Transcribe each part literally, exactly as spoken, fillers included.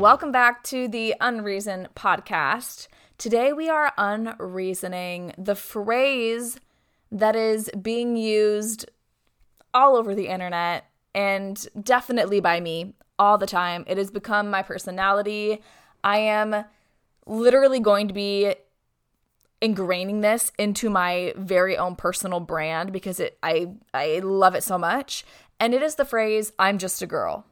Welcome back to the Unreason podcast. Today we are unreasoning the phrase that is being used all over the internet and definitely by me all the time. It has become my personality. I am literally going to be ingraining this into my very own personal brand because it I I love it so much. And it is the phrase, I'm just a girl.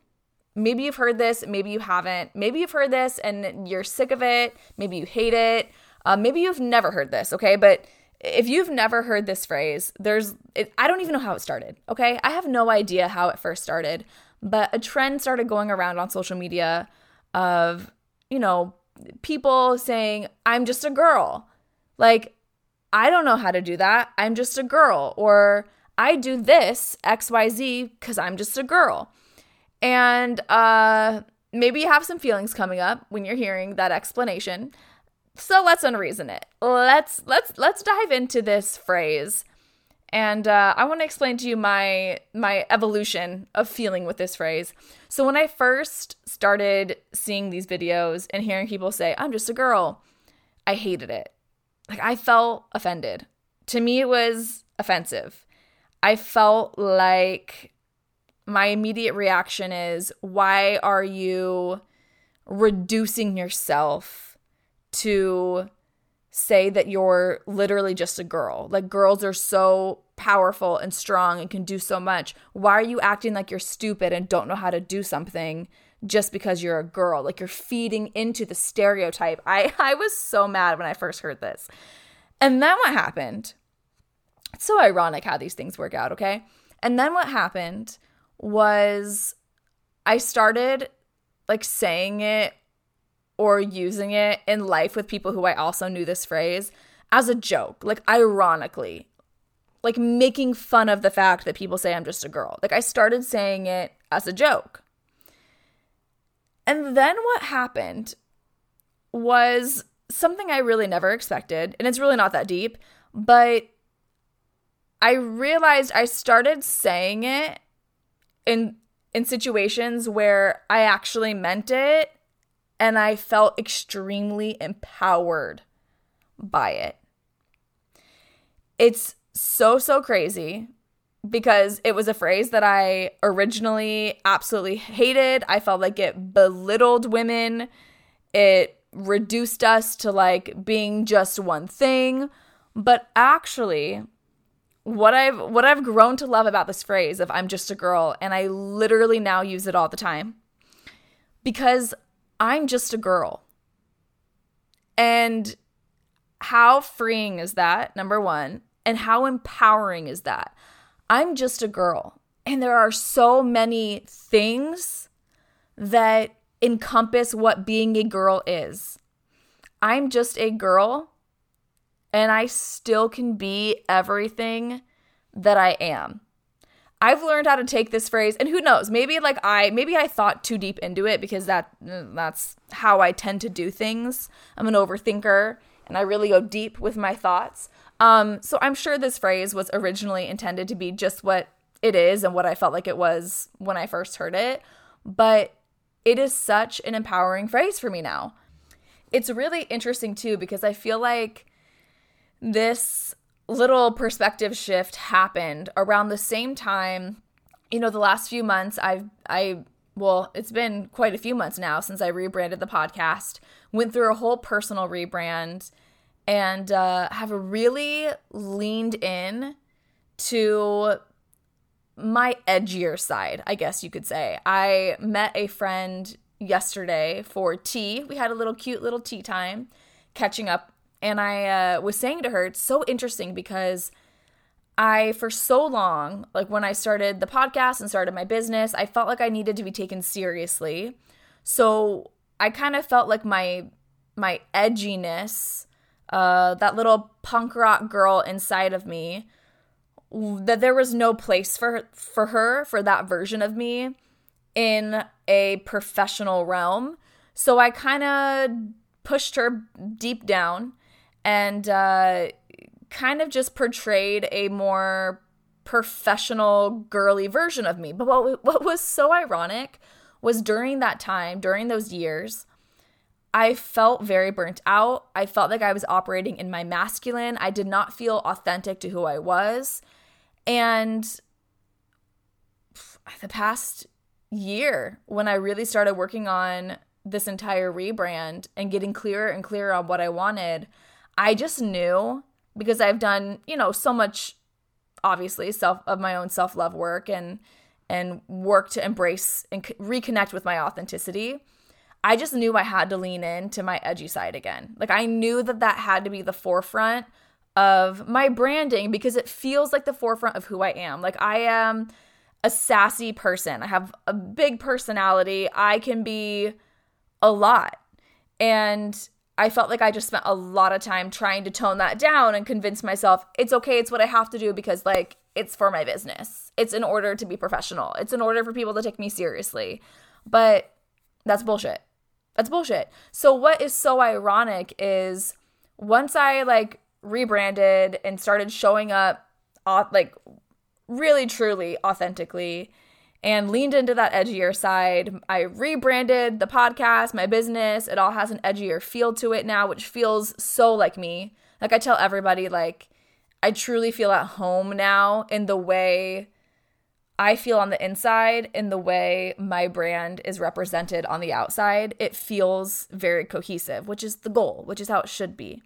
Maybe you've heard this, maybe you haven't. Maybe you've heard this and you're sick of it. Maybe you hate it. Uh, maybe you've never heard this, okay? But if you've never heard this phrase, there's it, I don't even know how it started, okay? I have no idea how it first started, but a trend started going around on social media of, you know, people saying, I'm just a girl. Like, I don't know how to do that. I'm just a girl. Or I do this X Y Z because I'm just a girl. And uh, maybe you have some feelings coming up when you're hearing that explanation. So let's unreason it. Let's let's let's dive into this phrase. And uh, I want to explain to you my my evolution of feeling with this phrase. So when I first started seeing these videos and hearing people say, I'm just a girl, I hated it. Like, I felt offended. To me, it was offensive. I felt like my immediate reaction is, why are you reducing yourself to say that you're literally just a girl? Like, girls are so powerful and strong and can do so much. Why are you acting like you're stupid and don't know how to do something just because you're a girl? Like, you're feeding into the stereotype. I, I was so mad when I first heard this. And then what happened? It's so ironic how these things work out, okay? And then what happened was I started like saying it or using it in life with people who I also knew this phrase as a joke, like ironically, like making fun of the fact that people say I'm just a girl. Like, I started saying it as a joke. And then what happened was something I really never expected, and it's really not that deep, but I realized I started saying it in in situations where I actually meant it, and I felt extremely empowered by it. It's so, so crazy because it was a phrase that I originally absolutely hated. I felt like it belittled women. It reduced us to like being just one thing. But actually, What I've what I've grown to love about this phrase of I'm just a girl, and I literally now use it all the time, because I'm just a girl. And how freeing is that, number one, and how empowering is that? I'm just a girl, and there are so many things that encompass what being a girl is. I'm just a girl, and I still can be everything that I am. I've learned how to take this phrase, and who knows, maybe like I, maybe I thought too deep into it because that that's how I tend to do things. I'm an overthinker, and I really go deep with my thoughts. Um, so I'm sure this phrase was originally intended to be just what it is and what I felt like it was when I first heard it. But it is such an empowering phrase for me now. It's really interesting too, because I feel like this little perspective shift happened around the same time. You know, the last few months, I've, I, well, it's been quite a few months now since I rebranded the podcast, went through a whole personal rebrand, and uh, have really leaned in to my edgier side, I guess you could say. I met a friend yesterday for tea. We had a little cute little tea time, catching up. And I uh, was saying to her, it's so interesting because I, for so long, like when I started the podcast and started my business, I felt like I needed to be taken seriously. So I kind of felt like my my edginess, uh, that little punk rock girl inside of me, that there was no place for for her, for that version of me in a professional realm. So I kind of pushed her deep down and uh, kind of just portrayed a more professional, girly version of me. But what, what was so ironic was during that time, during those years, I felt very burnt out. I felt like I was operating in my masculine. I did not feel authentic to who I was. And the past year, when I really started working on this entire rebrand and getting clearer and clearer on what I wanted, I just knew, because I've done, you know, so much, obviously, self of my own self-love work and and work to embrace and reconnect with my authenticity. I just knew I had to lean into my edgy side again. Like, I knew that that had to be the forefront of my branding, because it feels like the forefront of who I am. Like, I am a sassy person. I have a big personality. I can be a lot. And I felt like I just spent a lot of time trying to tone that down and convince myself it's okay. It's what I have to do because, like, it's for my business. It's in order to be professional. It's in order for people to take me seriously. But that's bullshit. That's bullshit. So what is so ironic is once I, like, rebranded and started showing up, like, really, truly, authentically, and leaned into that edgier side, I rebranded the podcast, my business. It all has an edgier feel to it now, which feels so like me. Like, I tell everybody, like, I truly feel at home now in the way I feel on the inside, in the way my brand is represented on the outside. It feels very cohesive, which is the goal, which is how it should be.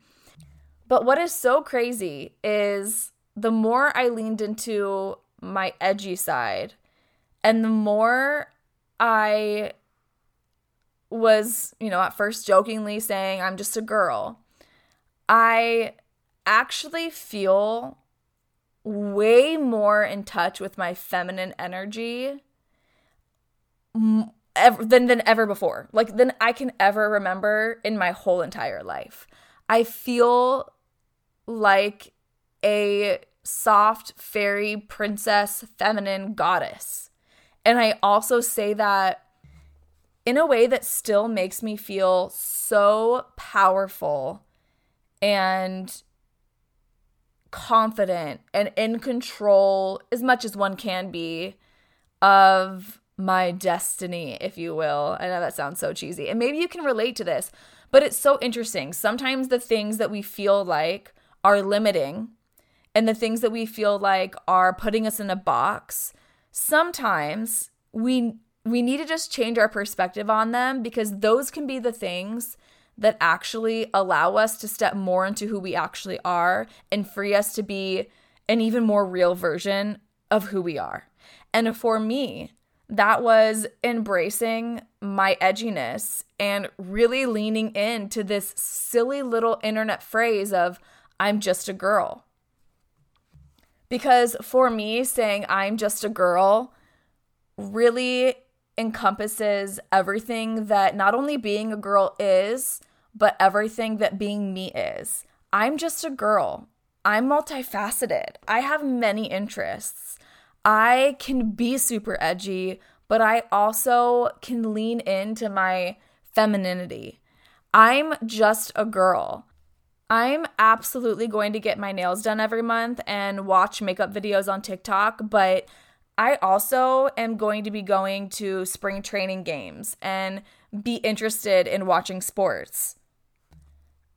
But what is so crazy is the more I leaned into my edgy side, and the more I was, you know, at first jokingly saying, I'm just a girl, I actually feel way more in touch with my feminine energy than, than ever before. Like, than I can ever remember in my whole entire life. I feel like a soft fairy princess feminine goddess. And I also say that in a way that still makes me feel so powerful and confident and in control, as much as one can be, of my destiny, if you will. I know that sounds so cheesy. And maybe you can relate to this, but it's so interesting. Sometimes the things that we feel like are limiting and the things that we feel like are putting us in a box, sometimes we we need to just change our perspective on them, because those can be the things that actually allow us to step more into who we actually are and free us to be an even more real version of who we are. And for me, that was embracing my edginess and really leaning into this silly little internet phrase of, I'm just a girl. Because for me, saying I'm just a girl really encompasses everything that not only being a girl is, but everything that being me is. I'm just a girl. I'm multifaceted. I have many interests. I can be super edgy, but I also can lean into my femininity. I'm just a girl. I'm absolutely going to get my nails done every month and watch makeup videos on TikTok, but I also am going to be going to spring training games and be interested in watching sports.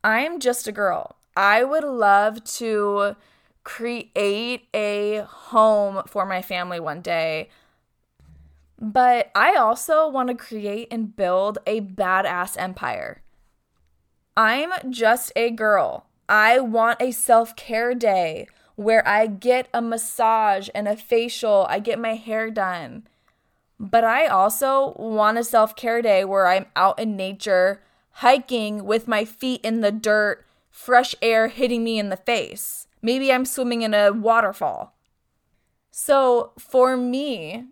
I'm just a girl. I would love to create a home for my family one day, but I also want to create and build a badass empire. I'm just a girl. I want a self-care day where I get a massage and a facial. I get my hair done. But I also want a self-care day where I'm out in nature, hiking with my feet in the dirt, fresh air hitting me in the face. Maybe I'm swimming in a waterfall. So for me,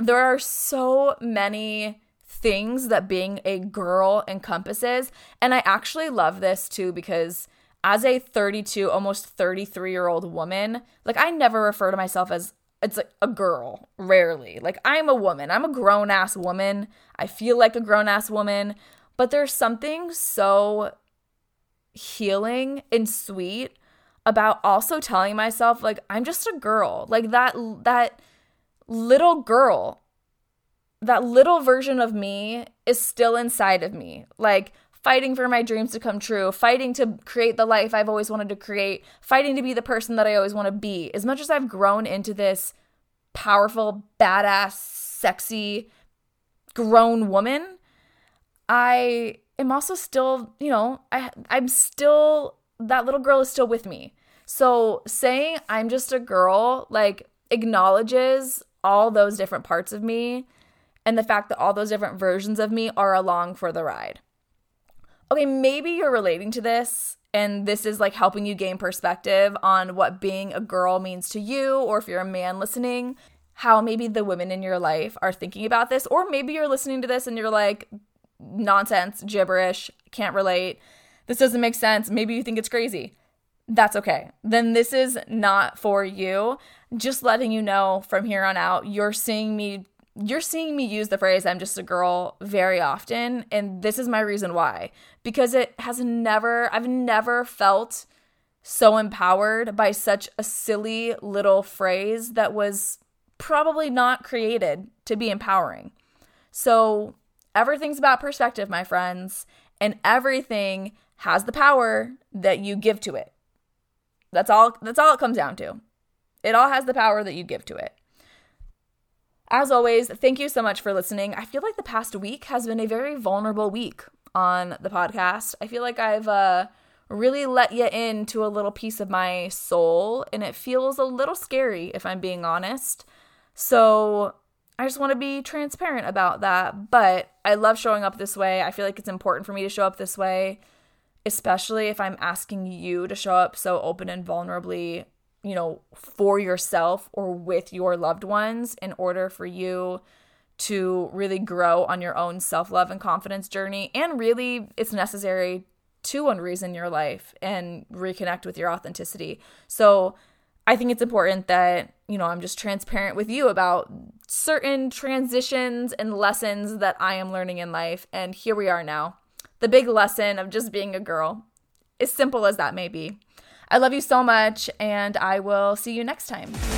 there are so many things that being a girl encompasses. And I actually love this too, because as a thirty-two, almost thirty-three year old woman, like, I never refer to myself as it's like a girl, rarely. Like, I'm a woman, I'm a grown ass woman. I feel like a grown ass woman, but there's something so healing and sweet about also telling myself, like, I'm just a girl, like that, that little girl that little version of me is still inside of me, like fighting for my dreams to come true, fighting to create the life I've always wanted to create, fighting to be the person that I always want to be. As much as I've grown into this powerful, badass, sexy, grown woman, I am also still, you know, I, I'm still, that little girl is still with me. So saying I'm just a girl, like, acknowledges all those different parts of me and the fact that all those different versions of me are along for the ride. Okay, maybe you're relating to this and this is like helping you gain perspective on what being a girl means to you, or if you're a man listening, how maybe the women in your life are thinking about this, or maybe you're listening to this and you're like, nonsense, gibberish, can't relate, this doesn't make sense, maybe you think it's crazy. That's okay. Then this is not for you. Just letting you know from here on out, you're seeing me You're seeing me use the phrase I'm just a girl very often, and this is my reason why. Because it has never, I've never felt so empowered by such a silly little phrase that was probably not created to be empowering. So everything's about perspective, my friends, and everything has the power that you give to it. That's all, that's all it comes down to. It all has the power that you give to it. As always, thank you so much for listening. I feel like the past week has been a very vulnerable week on the podcast. I feel like I've uh, really let you into a little piece of my soul, and it feels a little scary if I'm being honest. So I just want to be transparent about that, but I love showing up this way. I feel like it's important for me to show up this way, especially if I'm asking you to show up so open and vulnerably, you know, for yourself or with your loved ones, in order for you to really grow on your own self-love and confidence journey. And really, it's necessary to unreason your life and reconnect with your authenticity. So I think it's important that, you know, I'm just transparent with you about certain transitions and lessons that I am learning in life. And here we are now. The big lesson of just being a girl, as simple as that may be. I love you so much, and I will see you next time.